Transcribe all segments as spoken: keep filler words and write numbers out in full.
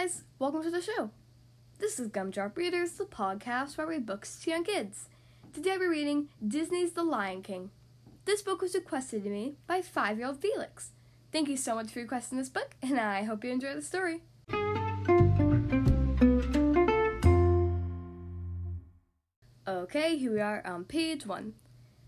guys, welcome to the show. This is Gumdrop Readers, the podcast where we read books to young kids. Today we're reading Disney's The Lion King. This book was requested to me by five-year-old Felix. Thank you so much for requesting this book, and I hope you enjoy the story. Okay, here we are on page one.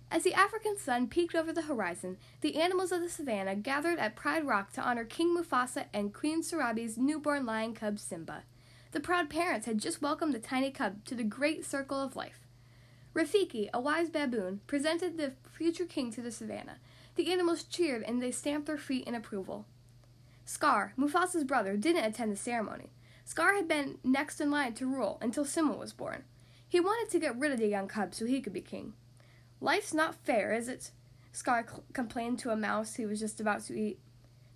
As the African sun peeked over the horizon, the animals of the savannah gathered at Pride Rock to honor King Mufasa and Queen Sarabi's newborn lion cub, Simba. The proud parents had just welcomed the tiny cub to the great circle of life. Rafiki, a wise baboon, presented the future king to the savannah. The animals cheered and they stamped their feet in approval. Scar, Mufasa's brother, didn't attend the ceremony. Scar had been next in line to rule until Simba was born. He wanted to get rid of the young cub so he could be king. "Life's not fair, is it?" Scar cl- complained to a mouse he was just about to eat.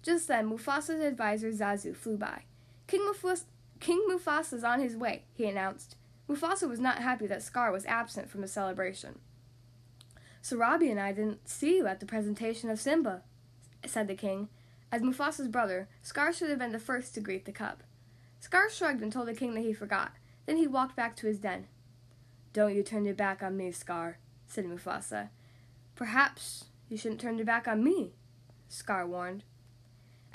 Just then, Mufasa's advisor, Zazu, flew by. King, Mufus- King Mufasa's on his way, he announced. Mufasa was not happy that Scar was absent from the celebration. "Sarabi and I didn't see you at the presentation of Simba," said the king. As Mufasa's brother, Scar should have been the first to greet the cub. Scar shrugged and told the king that he forgot. Then he walked back to his den. "Don't you turn your back on me, Scar," said Mufasa. "Perhaps you shouldn't turn your back on me," Scar warned.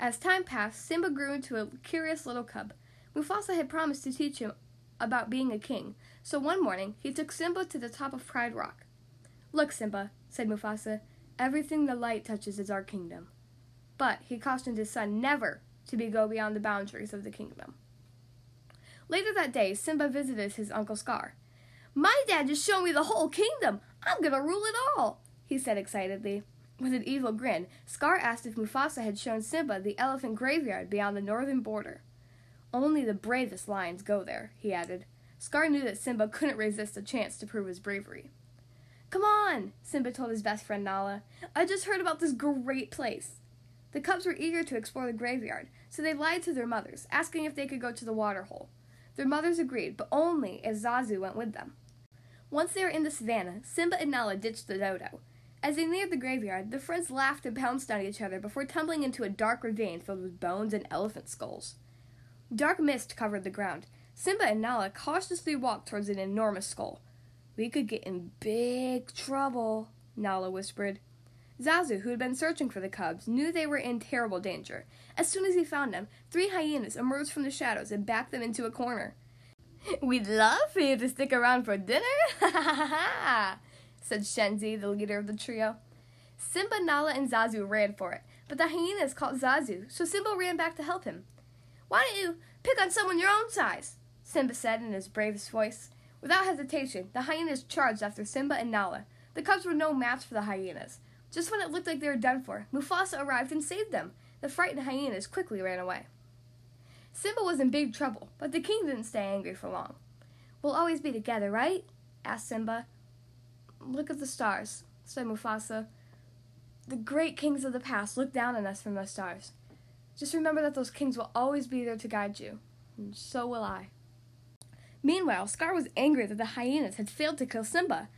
As time passed, Simba grew into a curious little cub. Mufasa had promised to teach him about being a king, so one morning he took Simba to the top of Pride Rock. "Look, Simba," said Mufasa, "everything the light touches is our kingdom." But he cautioned his son never to be go beyond the boundaries of the kingdom. Later that day, Simba visited his uncle Scar. "My dad just showed me the whole kingdom! I'm gonna rule it all!" he said excitedly. With an evil grin, Scar asked if Mufasa had shown Simba the elephant graveyard beyond the northern border. "Only the bravest lions go there," he added. Scar knew that Simba couldn't resist a chance to prove his bravery. "Come on," Simba told his best friend Nala. "I just heard about this great place." The cubs were eager to explore the graveyard, so they lied to their mothers, asking if they could go to the water hole. Their mothers agreed, but only if Zazu went with them. Once they were in the savannah, Simba and Nala ditched the dodo. As they neared the graveyard, the friends laughed and pounced on each other before tumbling into a dark ravine filled with bones and elephant skulls. Dark mist covered the ground. Simba and Nala cautiously walked towards an enormous skull. "We could get in big trouble," Nala whispered. Zazu, who had been searching for the cubs, knew they were in terrible danger. As soon as he found them, three hyenas emerged from the shadows and backed them into a corner. "We'd love for you to stick around for dinner, ha ha ha ha," said Shenzi, the leader of the trio. Simba, Nala, and Zazu ran for it, but the hyenas caught Zazu, so Simba ran back to help him. "Why don't you pick on someone your own size?" Simba said in his bravest voice. Without hesitation, the hyenas charged after Simba and Nala. The cubs were no match for the hyenas. Just when it looked like they were done for, Mufasa arrived and saved them. The frightened hyenas quickly ran away. Simba was in big trouble, but the king didn't stay angry for long. "We'll always be together, right?" asked Simba. "Look at the stars," said Mufasa. "The great kings of the past looked down on us from the stars. Just remember that those kings will always be there to guide you, and so will I." Meanwhile, Scar was angry that the hyenas had failed to kill Simba.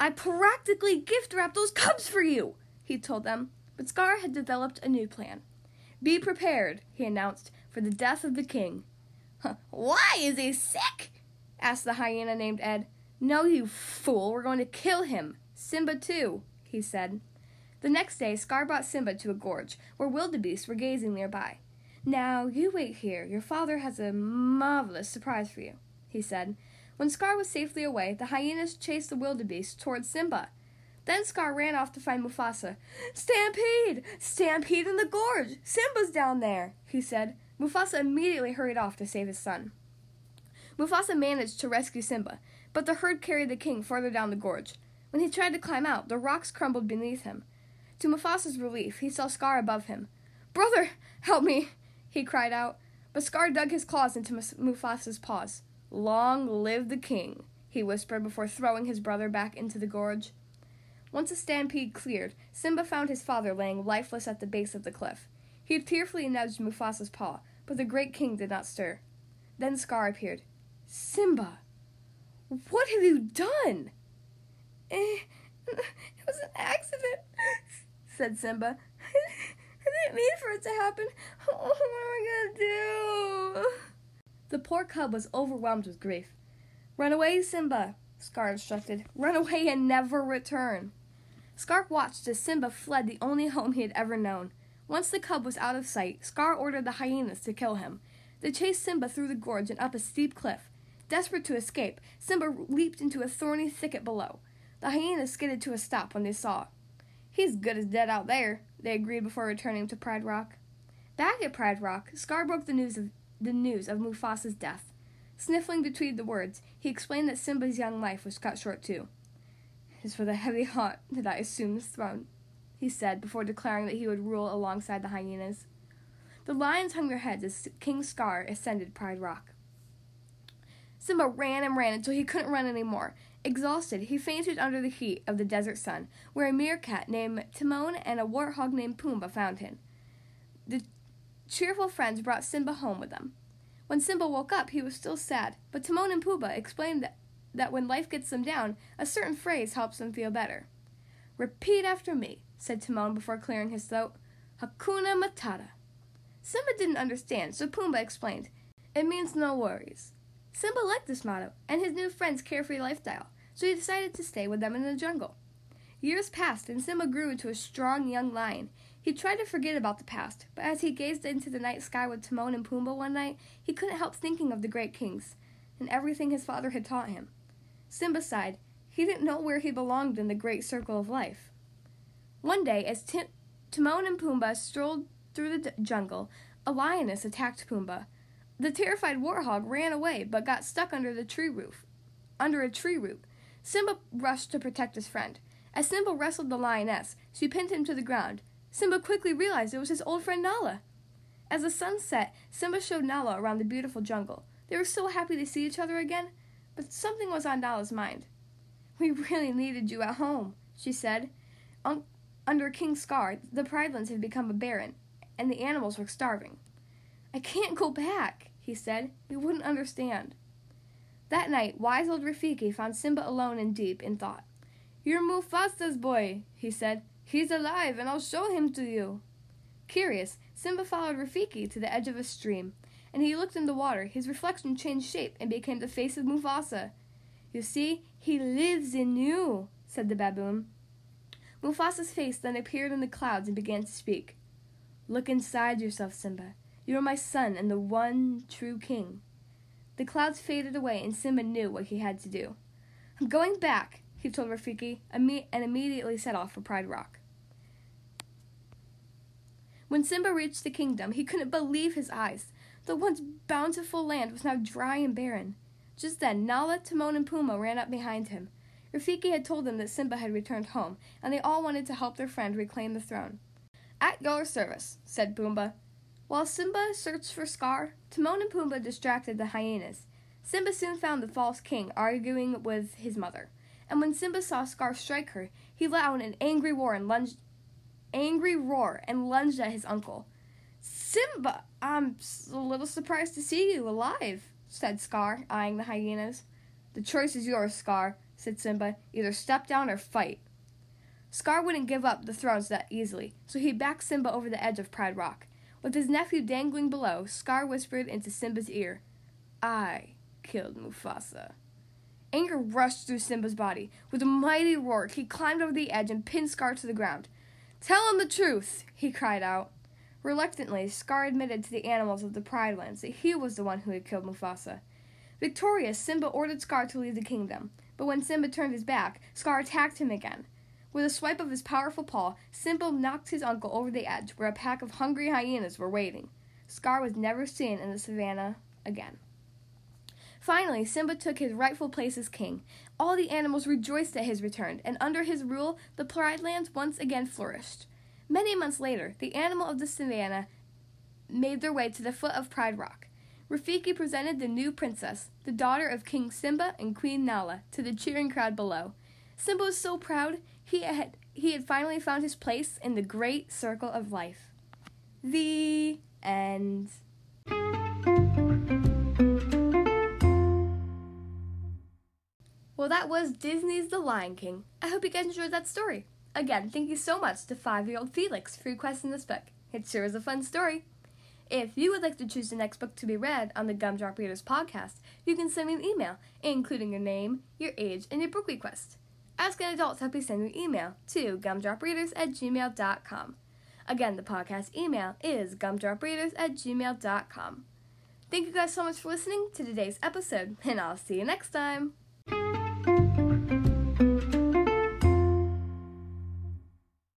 "I practically gift-wrapped those cubs for you," he told them, but Scar had developed a new plan. "Be prepared," he announced, "for the death of the king." "Why, is he sick?" asked the hyena named Ed. "No, you fool, we're going to kill him. Simba too," he said. The next day, Scar brought Simba to a gorge, where wildebeests were gazing nearby. "Now, you wait here. Your father has a marvelous surprise for you," he said. When Scar was safely away, the hyenas chased the wildebeest towards Simba. Then Scar ran off to find Mufasa. "Stampede! Stampede in the gorge! Simba's down there!" he said. Mufasa immediately hurried off to save his son. Mufasa managed to rescue Simba, but the herd carried the king further down the gorge. When he tried to climb out, the rocks crumbled beneath him. To Mufasa's relief, he saw Scar above him. "Brother, help me!" he cried out. But Scar dug his claws into Mufasa's paws. "Long live the king," he whispered before throwing his brother back into the gorge. Once the stampede cleared, Simba found his father laying lifeless at the base of the cliff. He tearfully nudged Mufasa's paw, but the great king did not stir. Then Scar appeared. "Simba, what have you done?" "Eh, it was an accident," said Simba. "I didn't mean for it to happen. What am I going to do?" The poor cub was overwhelmed with grief. "Run away, Simba," Scar instructed. "Run away and never return." Scar watched as Simba fled the only home he had ever known. Once the cub was out of sight, Scar ordered the hyenas to kill him. They chased Simba through the gorge and up a steep cliff. Desperate to escape, Simba leaped into a thorny thicket below. The hyenas skidded to a stop when they saw. "He's good as dead out there," they agreed before returning to Pride Rock. Back at Pride Rock, Scar broke the news of, the news of Mufasa's death. Sniffling between the words, he explained that Simba's young life was cut short too. "It is with a heavy heart that I assume this throne," he said, before declaring that he would rule alongside the hyenas. The lions hung their heads as King Scar ascended Pride Rock. Simba ran and ran until he couldn't run any more. Exhausted, he fainted under the heat of the desert sun, where a meerkat named Timon and a warthog named Pumbaa found him. The cheerful friends brought Simba home with them. When Simba woke up, he was still sad, but Timon and Pumbaa explained that, that when life gets them down, a certain phrase helps them feel better. "Repeat after me," said Timon before clearing his throat. "Hakuna Matata." Simba didn't understand, so Pumbaa explained. "It means no worries." Simba liked this motto and his new friend's carefree lifestyle, so he decided to stay with them in the jungle. Years passed, and Simba grew into a strong young lion. He tried to forget about the past, but as he gazed into the night sky with Timon and Pumbaa one night, he couldn't help thinking of the great kings and everything his father had taught him. Simba sighed. He didn't know where he belonged in the great circle of life. One day, as Tim- Timon and Pumbaa strolled through the d- jungle, a lioness attacked Pumbaa. The terrified warthog ran away, but got stuck under the tree roof. Under a tree root, Simba rushed to protect his friend. As Simba wrestled the lioness, she pinned him to the ground. Simba quickly realized it was his old friend Nala. As the sun set, Simba showed Nala around the beautiful jungle. They were so happy to see each other again, but something was on Nala's mind. "We really needed you at home," she said. Un- under King Scar, the Pridelands had become barren, and the animals were starving. "I can't go back," he said. "You wouldn't understand." That night, wise old Rafiki found Simba alone and deep in thought. "You're Mufasa's boy," he said. "He's alive, and I'll show him to you." Curious, Simba followed Rafiki to the edge of a stream. And he looked in the water. His reflection changed shape and became the face of Mufasa. "You see, he lives in you," said the baboon. Mufasa's face then appeared in the clouds and began to speak. "Look inside yourself, Simba. You are my son and the one true king." The clouds faded away, and Simba knew what he had to do. "I'm going back," he told Rafiki, and immediately set off for Pride Rock. When Simba reached the kingdom, he couldn't believe his eyes. The once bountiful land was now dry and barren. Just then, Nala, Timon, and Pumbaa ran up behind him. Rafiki had told them that Simba had returned home, and they all wanted to help their friend reclaim the throne. "At your service," said Pumbaa. While Simba searched for Scar, Timon and Pumbaa distracted the hyenas. Simba soon found the false king arguing with his mother, and when Simba saw Scar strike her, he let out an angry roar and lunged, angry roar and lunged at his uncle. "Simba, I'm a little surprised to see you alive," said Scar, eyeing the hyenas. "The choice is yours, Scar," said Simba. "Either step down or fight." Scar wouldn't give up the thrones that easily, so he backed Simba over the edge of Pride Rock. With his nephew dangling below, Scar whispered into Simba's ear, "I killed Mufasa." Anger rushed through Simba's body. With a mighty roar, he climbed over the edge and pinned Scar to the ground. "Tell him the truth," he cried out. Reluctantly, Scar admitted to the animals of the Pride Lands that he was the one who had killed Mufasa. Victorious, Simba ordered Scar to leave the kingdom, but when Simba turned his back, Scar attacked him again. With a swipe of his powerful paw, Simba knocked his uncle over the edge where a pack of hungry hyenas were waiting. Scar was never seen in the savannah again. Finally, Simba took his rightful place as king. All the animals rejoiced at his return, and under his rule, the Pride Lands once again flourished. Many months later, the animals of the savannah made their way to the foot of Pride Rock. Rafiki presented the new princess, the daughter of King Simba and Queen Nala, to the cheering crowd below. Simba was so proud. He had he had finally found his place in the great circle of life. The end. Well, that was Disney's The Lion King. I hope you guys enjoyed that story. Again, thank you so much to five-year-old Felix for requesting this book. It sure is a fun story. If you would like to choose the next book to be read on the Gumdrop Readers podcast, you can send me an email, including your name, your age, and your book request. Ask an adult to help you send your email to gumdrop readers at gmail dot com. Again, the podcast email is gumdrop readers at gmail dot com. Thank you guys so much for listening to today's episode, and I'll see you next time!